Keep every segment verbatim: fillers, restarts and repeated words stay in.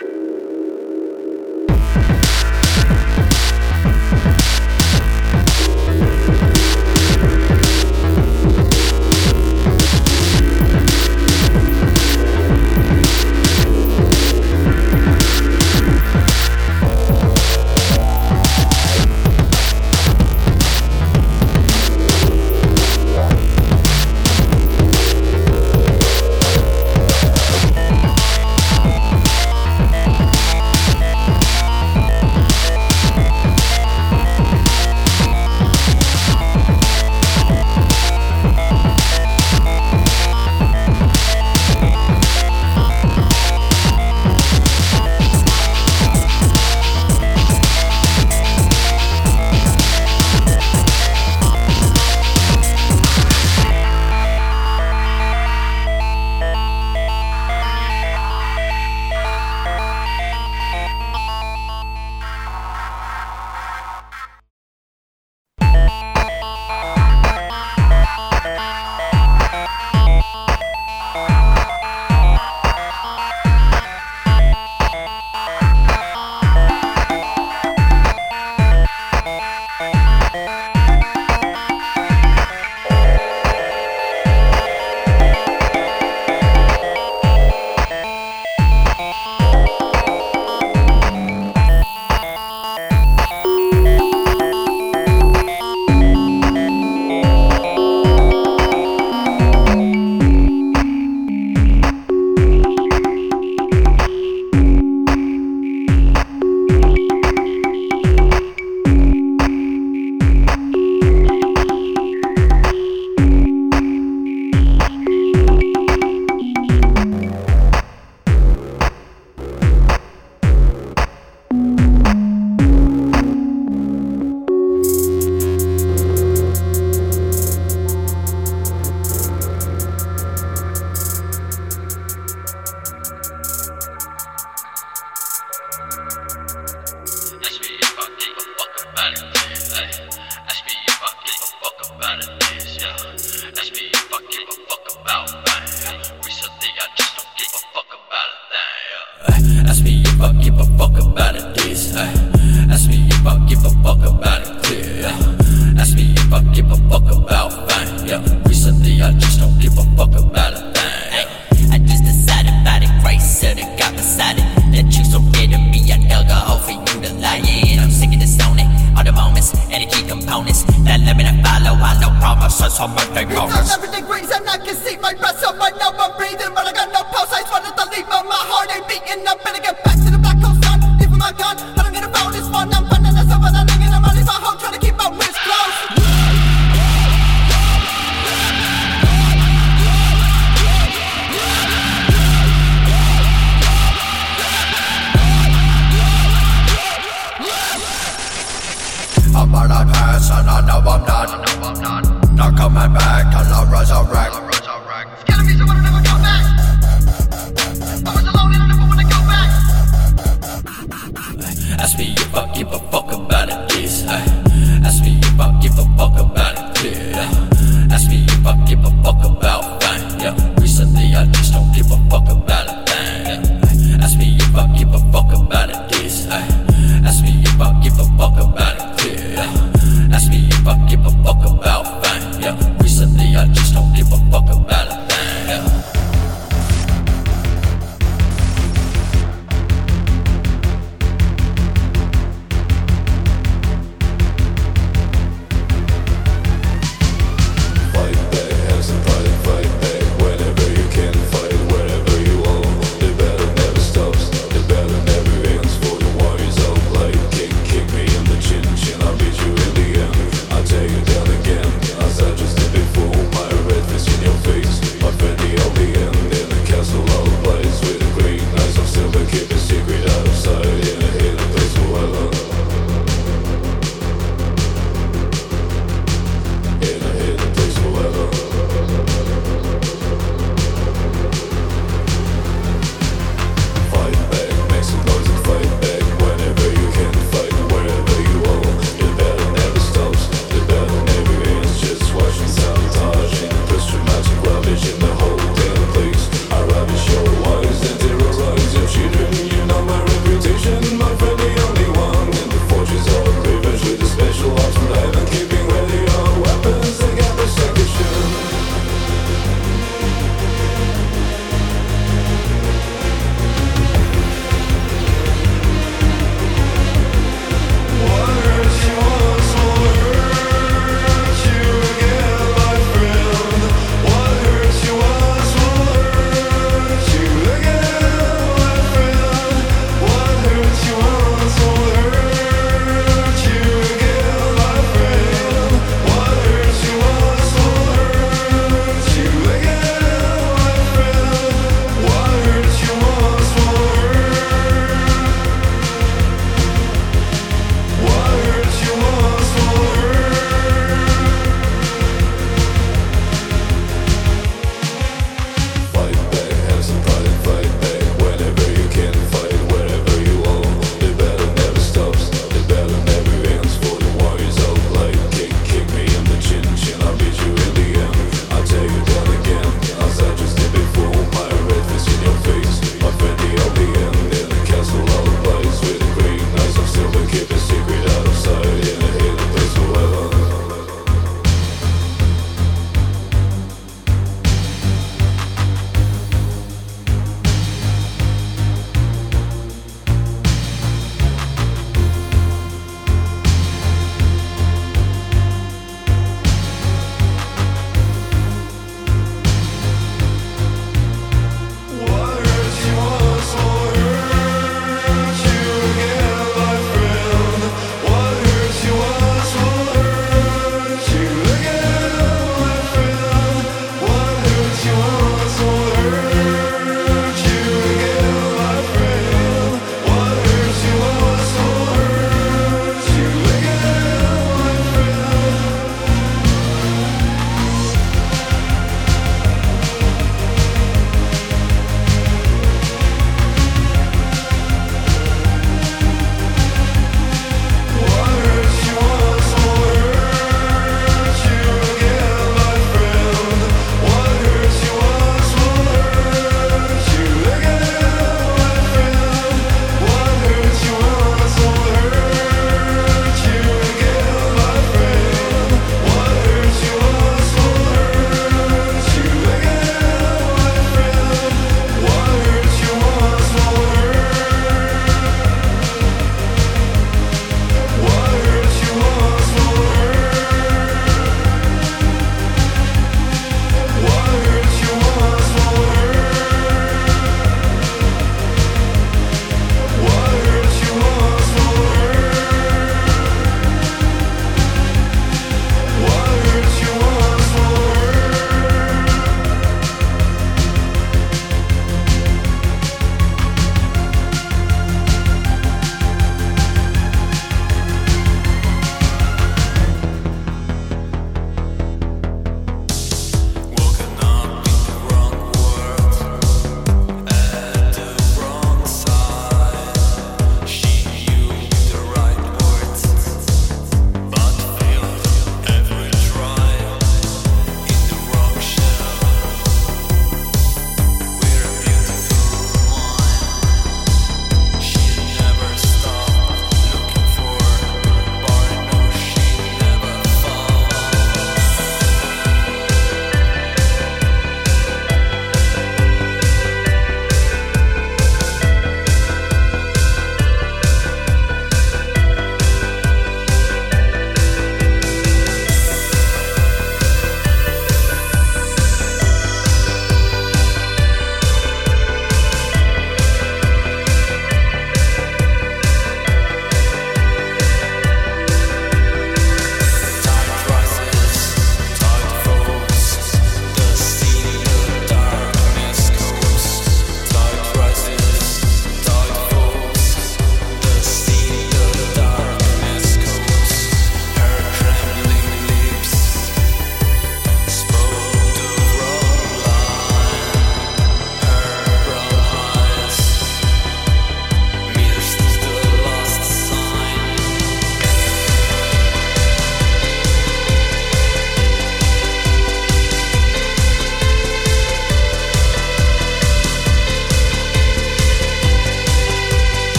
Recently I just don't give a fuck.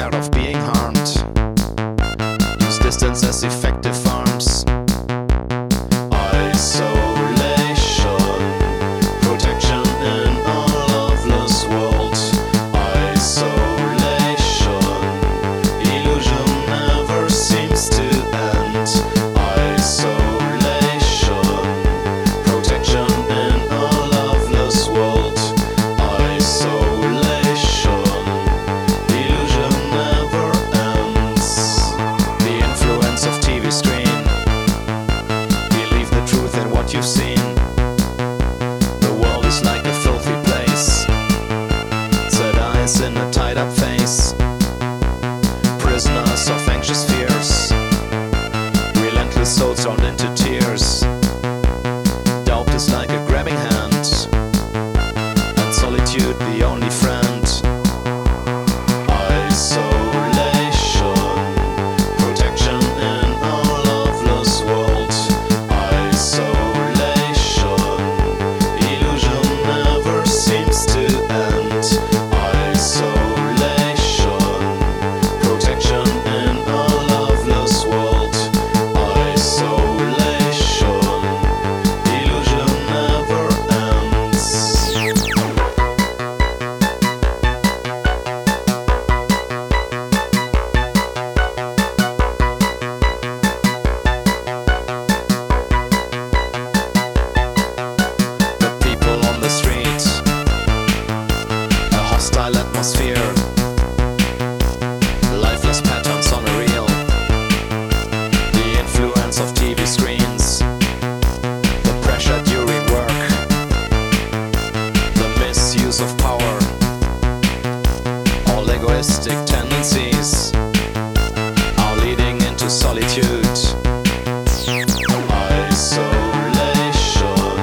scared of being harmed. Use distance as effective arms. Isolation, protection in a loveless world. Isolation, illusion never seems to end. Isolation, protection in a loveless world. Isolation, illusion never ends. The influence of T V screen. Believe the truth in what you've seen. The world is like a filthy place. Sad eyes in a tied-up face. Prisoners of anxious fears. Relentless souls thrown into tears. Doubt is like a grabbing hand, and solitude the only friend. Isolation, protection in a loveless world. Isolation, illusion never seems to end. Isolation, protection in a loveless world. Isolation, illusion never ends. The people on the street, a hostile atmosphere, lifeless patterns on a reel, the influence of T V screens, the pressure during work, the misuse of power, all egoistic tendencies are leading into solitude. Isolation,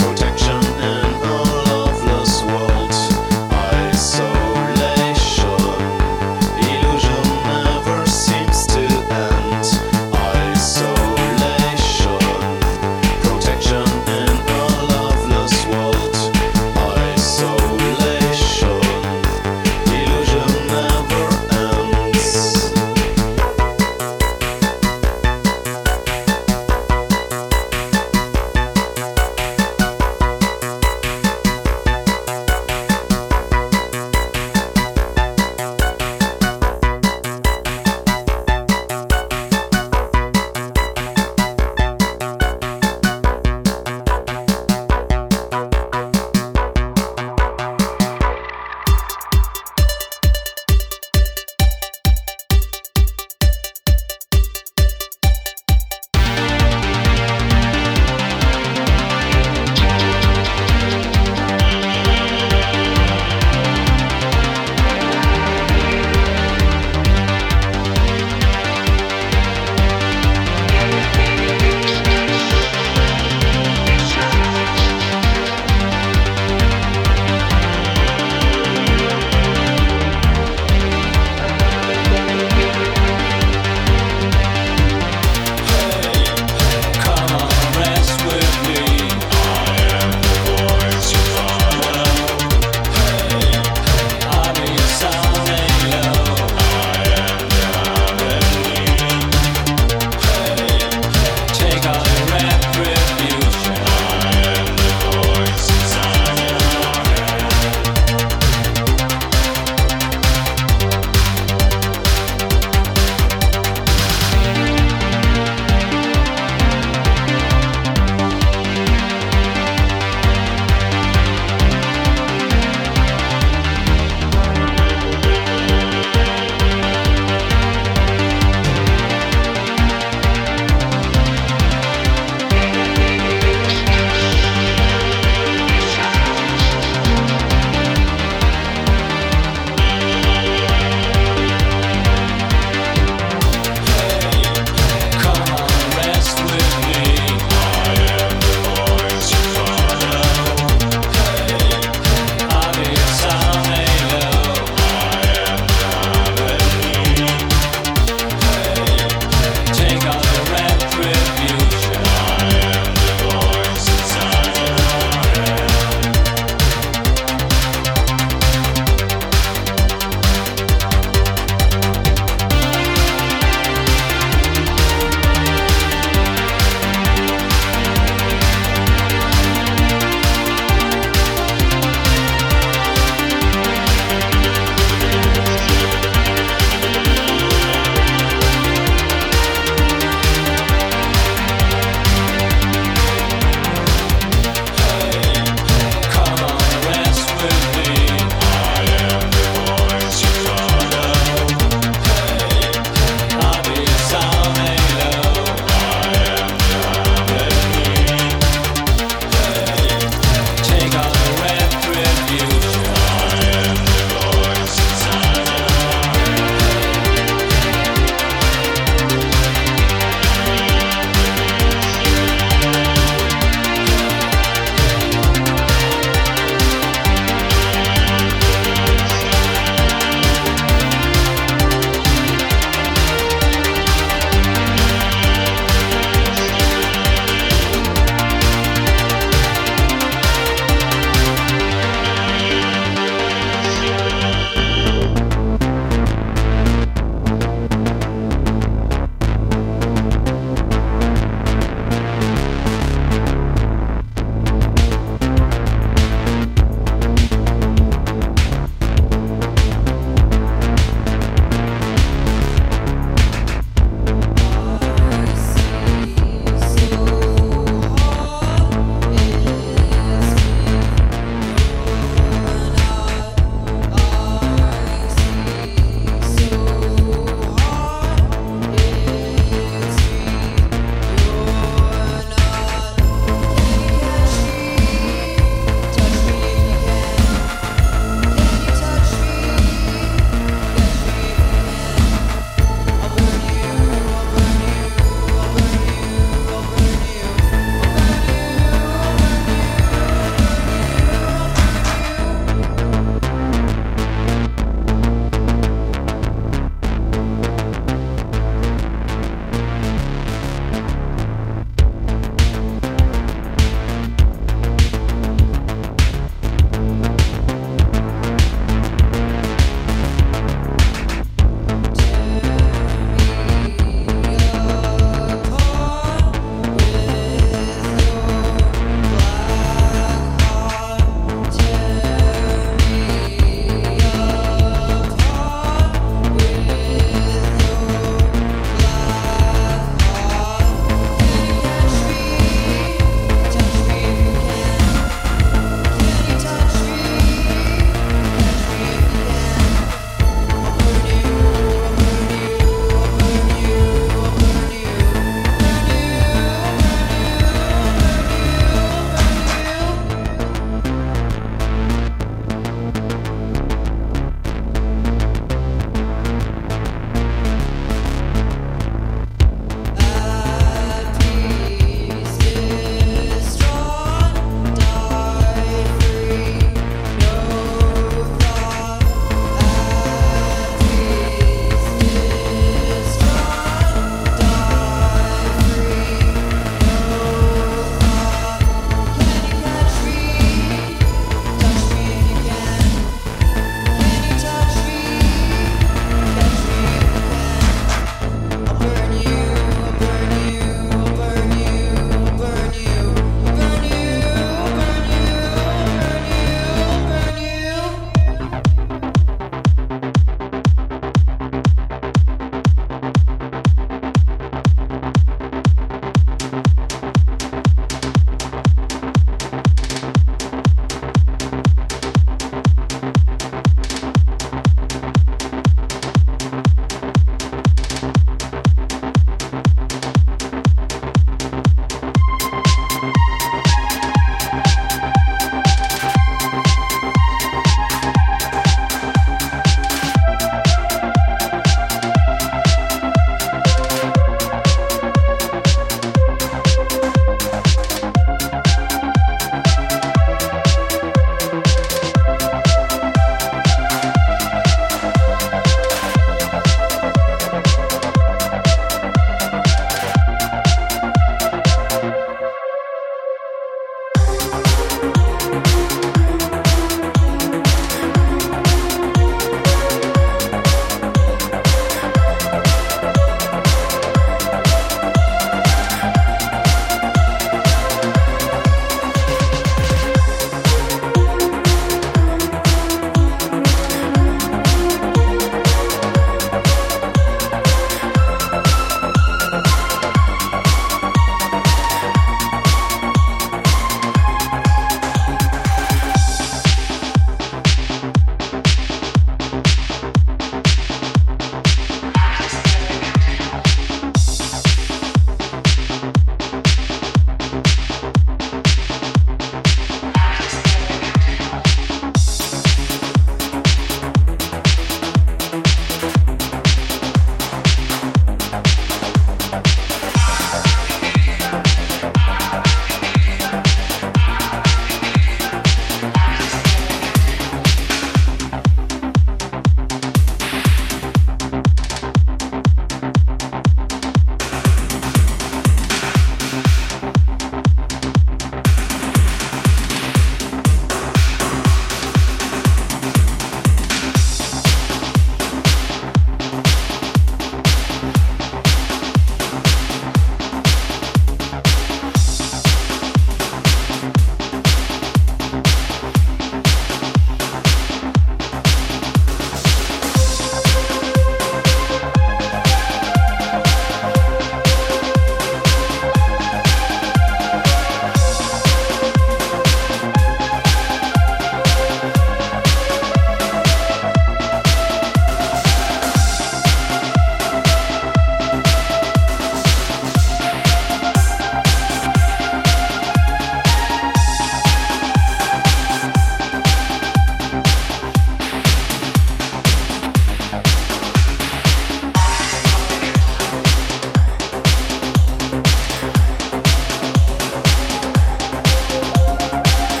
protection in a loveless world. Isolation, illusion never seems to end. Isolation, protection in a loveless world. Isolation, illusion never ends.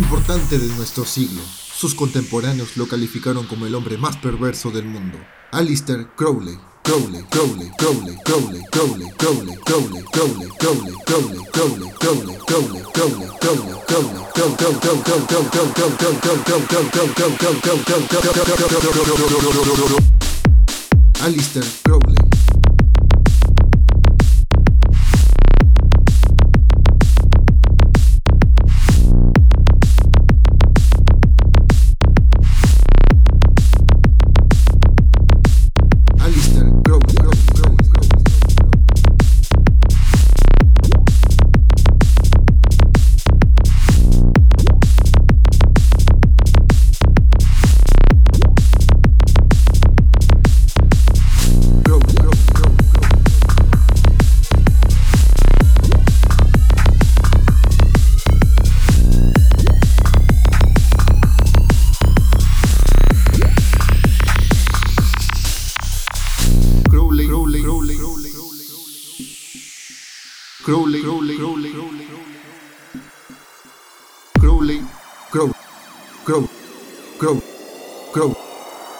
importante de nuestro siglo. Sus contemporáneos lo calificaron como el hombre más perverso del mundo. Aleister Crowley. Crowley, Crowley, Crowley, Crowley, Crowley, Crowley, Crowley, Crowley, Crowley, Crowley, Crowley, Crowley, Crowley, Crowley, Crowley, Crowley, Crowley, Aleister Crowley. Crowley, Crowley,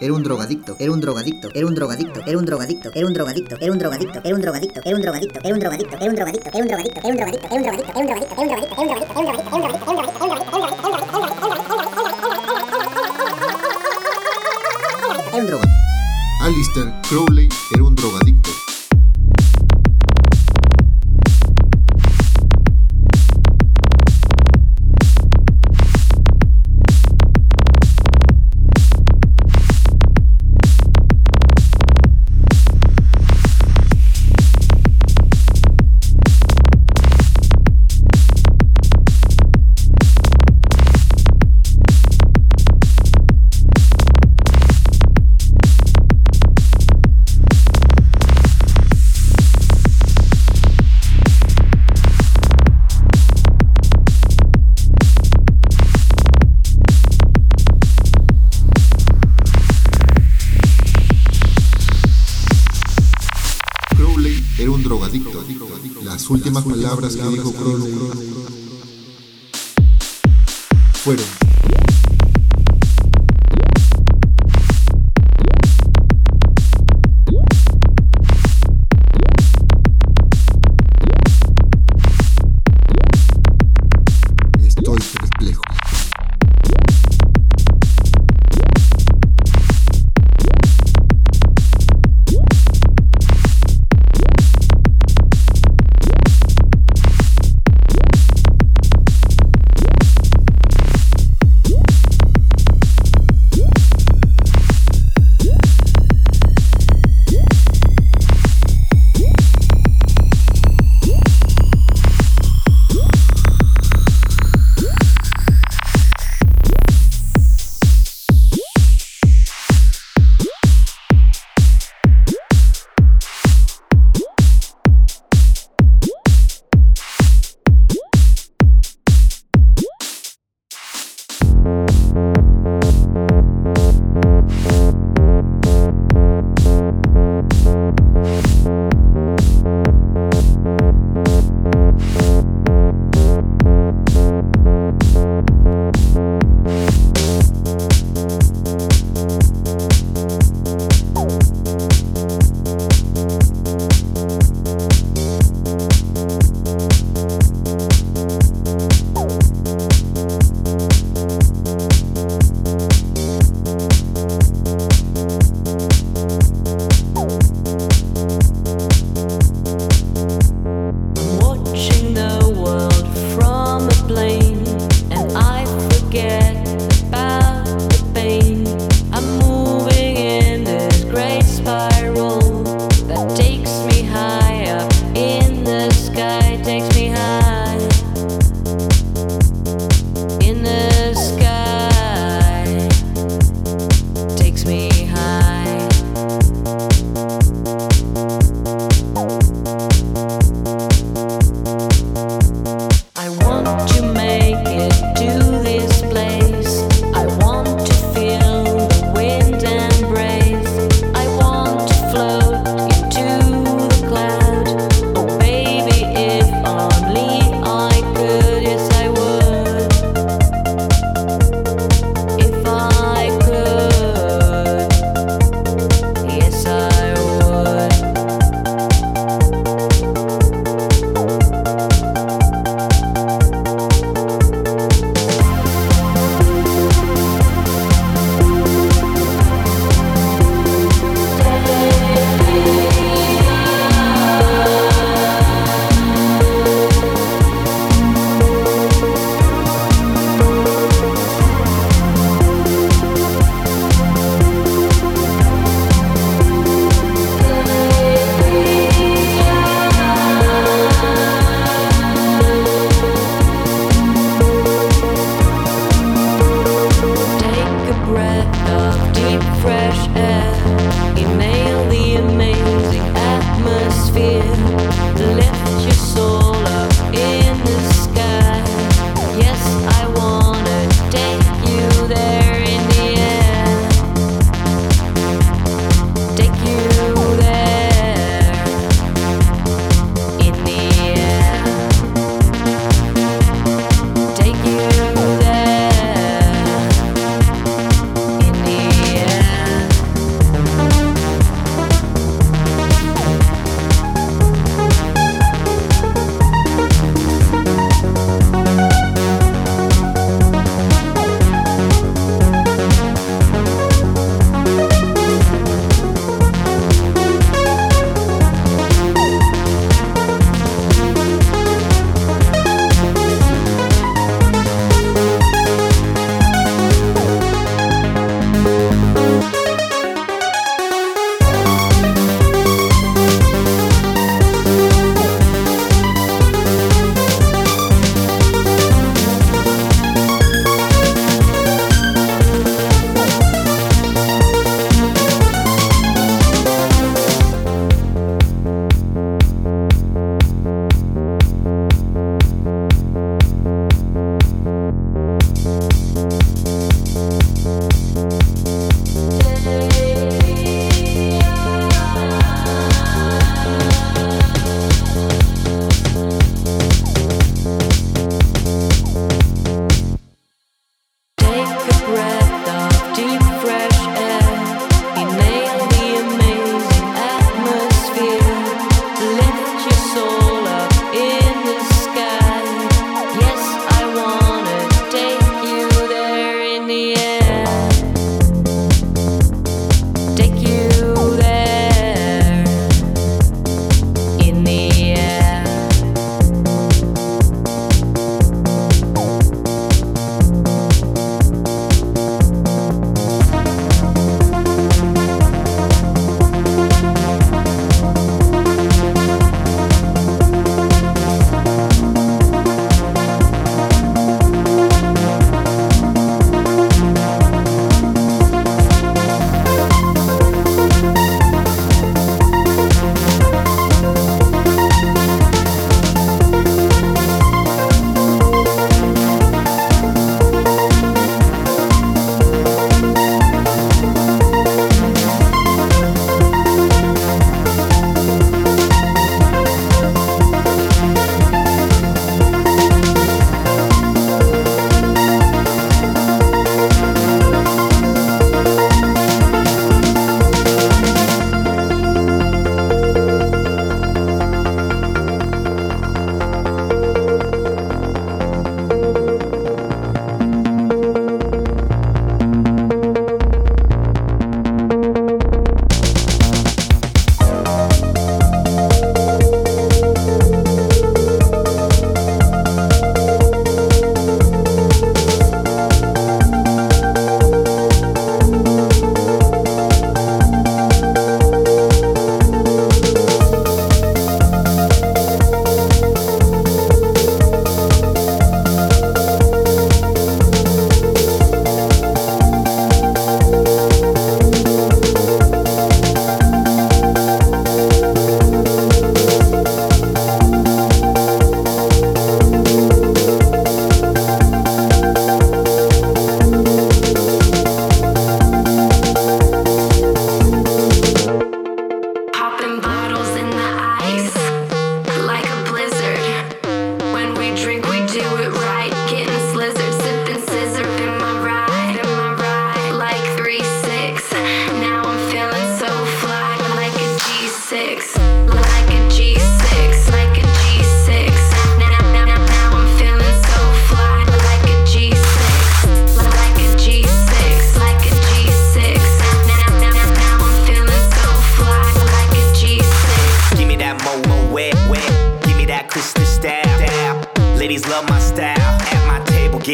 Era un drogadicto, era un drogadicto, era un drogadicto, era un drogadicto, era un drogadicto, era un drogadicto, era un drogadicto, era un drogadicto, era un drogadicto, era un drogadicto, era un drogadicto, era un drogadicto, era un drogadicto, era un drogadicto, era un drogadicto, era un drogadicto, era un drogadicto, era un drogadicto, era un drogadicto, era un drogadicto. Aleister Crowley era un drogadicto. Era un drogadicto. Las últimas palabras que dijo Crowley fueron: estoy perplejo.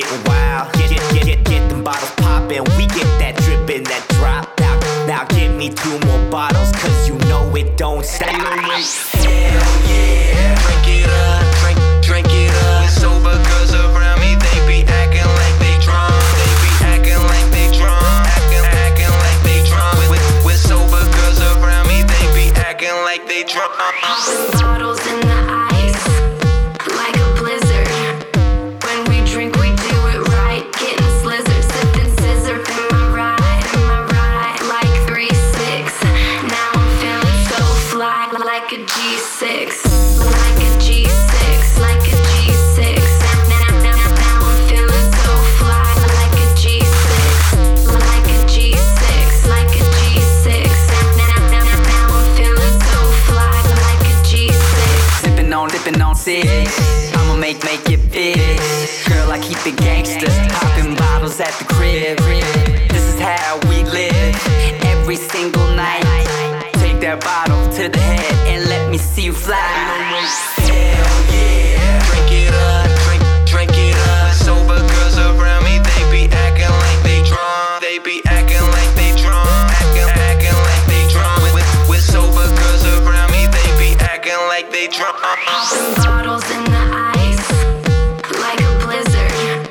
get wild. Get, get, get, get, get them bottles poppin'. We get that drippin', that drop out. Now give me two more bottles, cause you know it don't stop. Hell yeah. Drink it up, drink, drink it up. Sober girls around me, they be actin' like they drunk. They be actin' like they drunk. Actin', actin' like they drunk. With, with sober girls around me, they be actin' like they drunk. Bottles in the ice, like a blizzard. When we drink, we do it right. Getting slizzard, sipping scissor. Am I right? Am I right? Like three six. Now I'm feeling so fly, like a G six. I'ma make, make it big. Girl, I keep it gangster. Popping bottles at the crib. This is how we live. Every single night. Take that bottle to the head and let me see you fly. Hell yeah. Drink it up, drink, drink it up. Sober girls around me, they be acting like they drunk. They be acting like they drunk. Acting, acting like they drunk. With, with sober girls around me, they be acting like they drunk. Bottles in the ice, like a blizzard.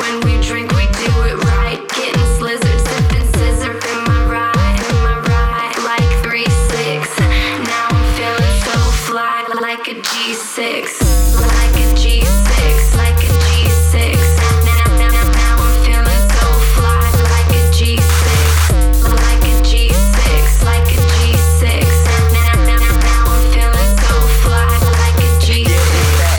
When we drink, we do it right. Getting slizzard, sipping scissor. Am I right? Am I right? Like three six. Now I'm feeling so fly, like a G six. Like a G six. Like a G six. Now, now, now, now I'm feeling so fly, like a G six. Like a G six. Like a G six. Now, now, now, now I'm feeling so fly.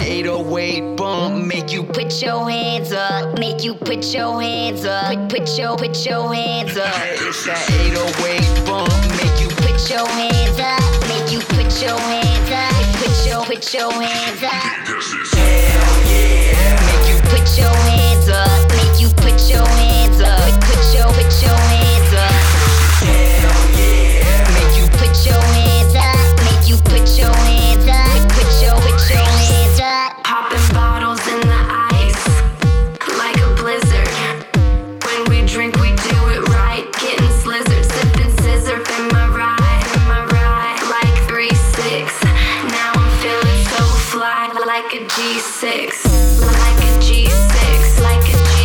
eight oh eight bump, make you put your hands up, make you put your hands up, put, put your, put your hands up. It's that eight oh eight bump, make you put your hands up, make you put your hands up, put your, put your hands up. Hell yeah, make you put your hands up, make you put your hands up, put your, put your hands up. Hell yeah, make you put your hands up, make you put your hands up, put your, put your hands up. Popping bottles in the ice, like a blizzard. When we drink, we do it right. Getting slizzard, sipping scissor. Am I right? Am I right? Like three six. Now I'm feeling so fly, like a G six. Like a G six. Like a G six.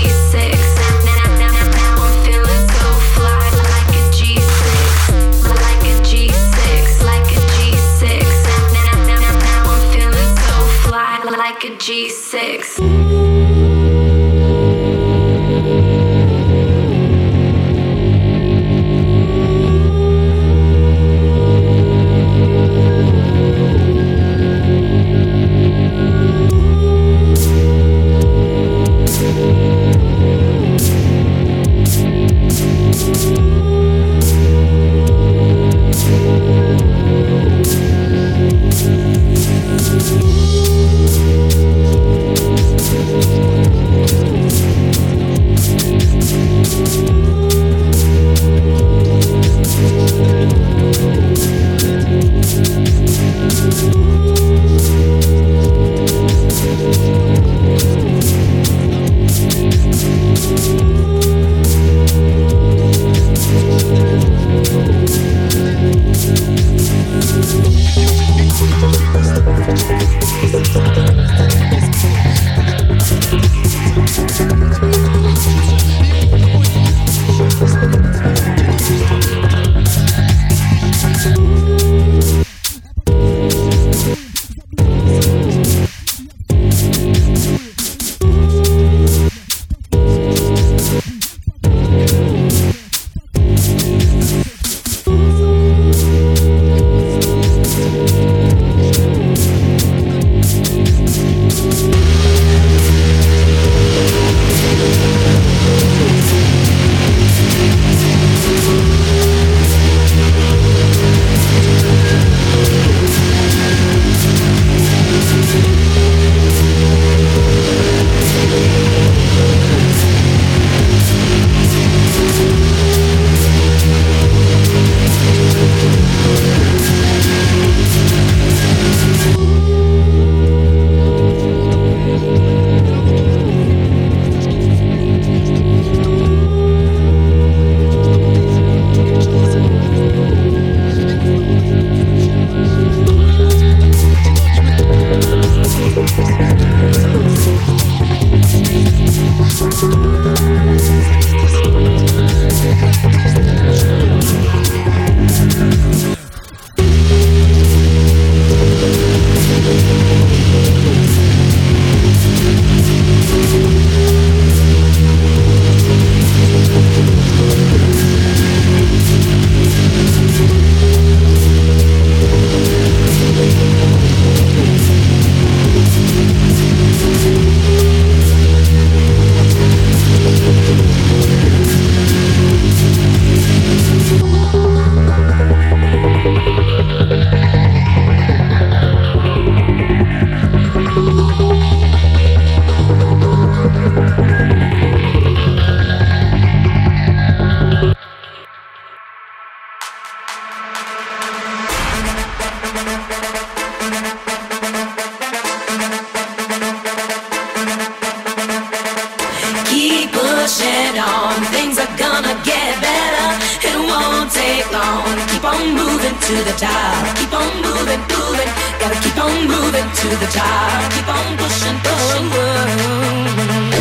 push it on. Things are gonna get better. It won't take long. Keep on moving to the top. Keep on moving, moving. Gotta keep on moving to the top. Keep on pushing, pushing. Keep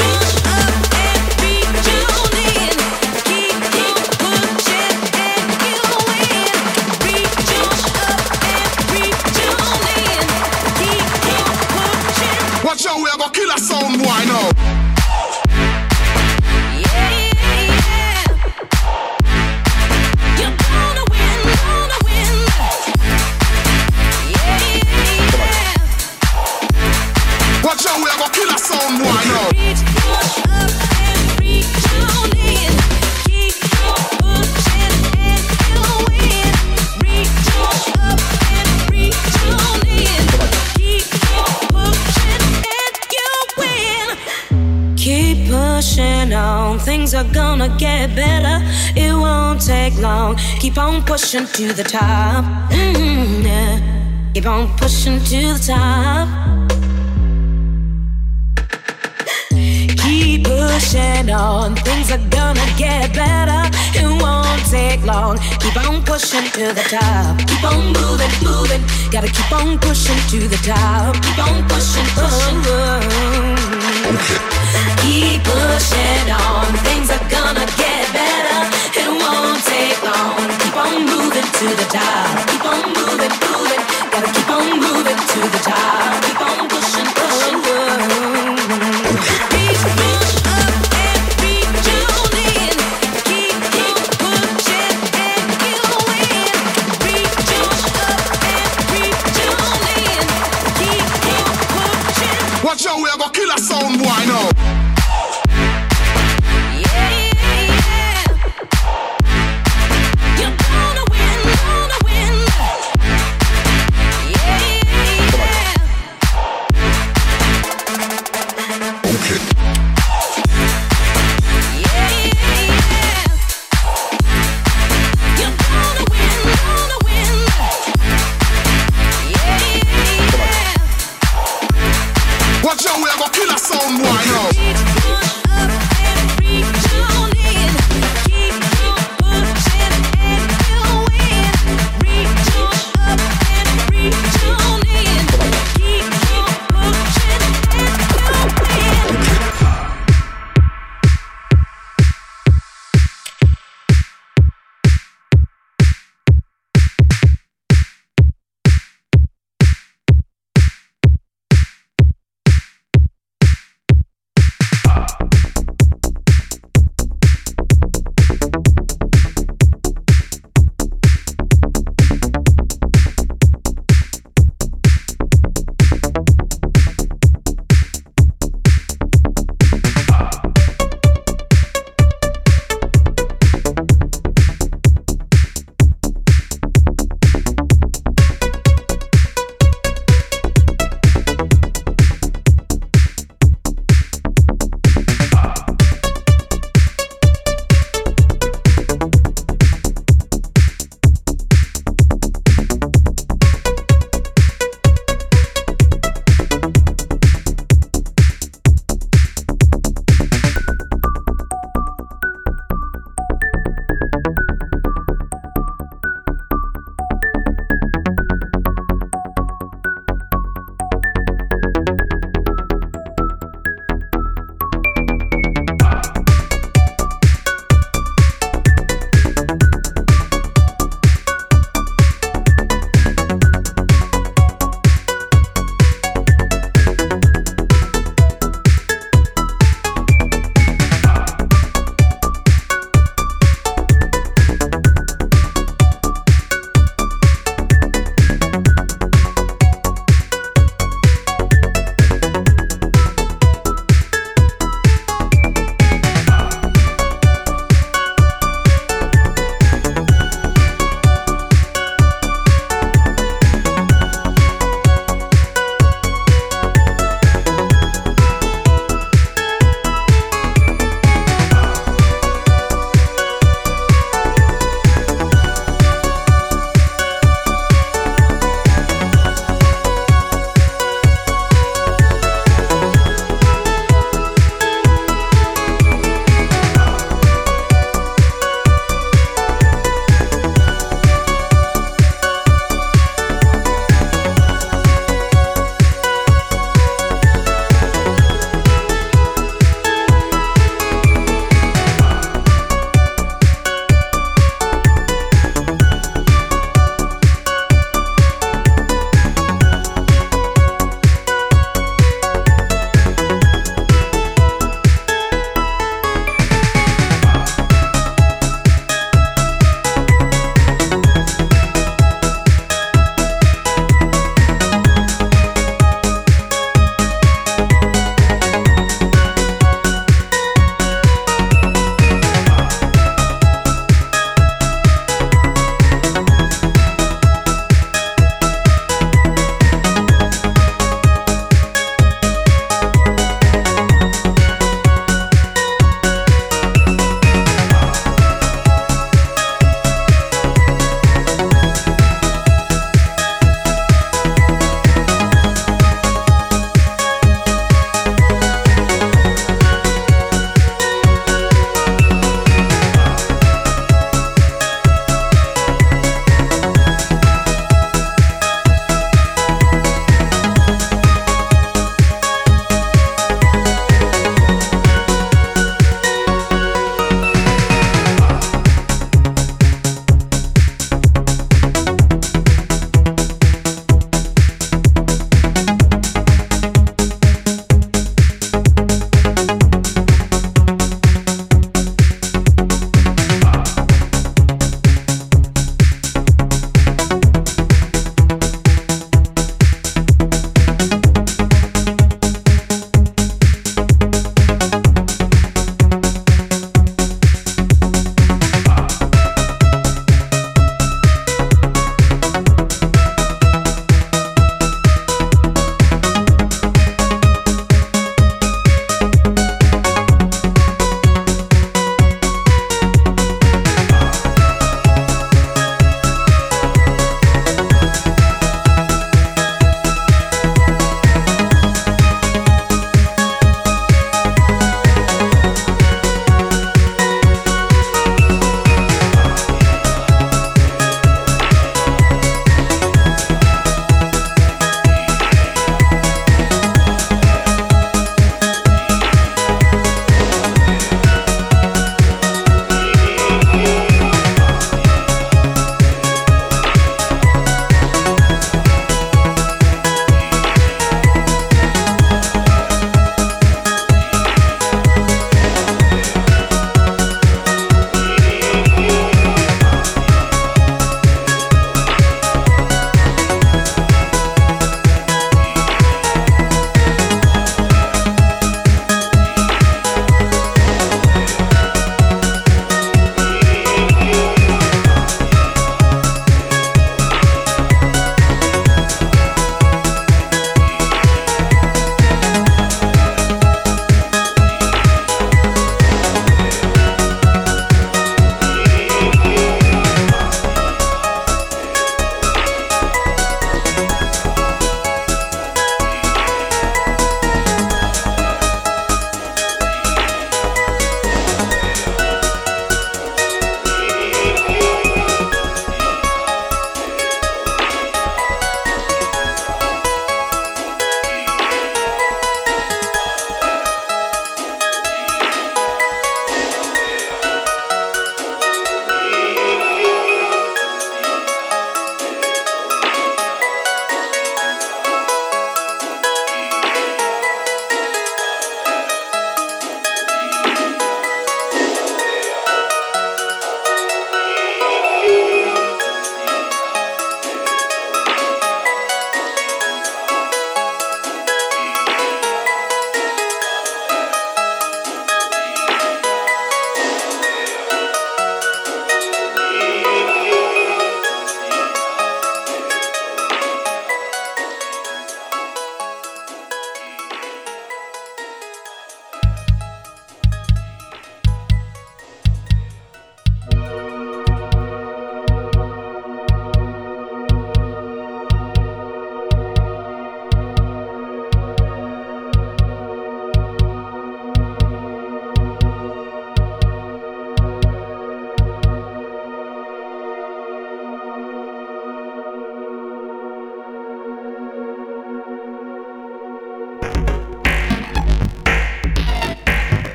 pushing up and be tuning. Keep, keep pushing and you win. Reach up and be tuning. Keep, keep pushing. Watch out, we're gonna kill us some boy now. Things are gonna get better. It won't take long. Keep on pushing to the top. Mm-hmm, yeah. Keep on pushing to the top. Keep pushing on. Things are gonna get better. It won't take long. Keep on pushing to the top. Keep on moving, moving. Gotta keep on pushing to the top. Keep on pushing, pushing. Oh, oh. Keep pushing.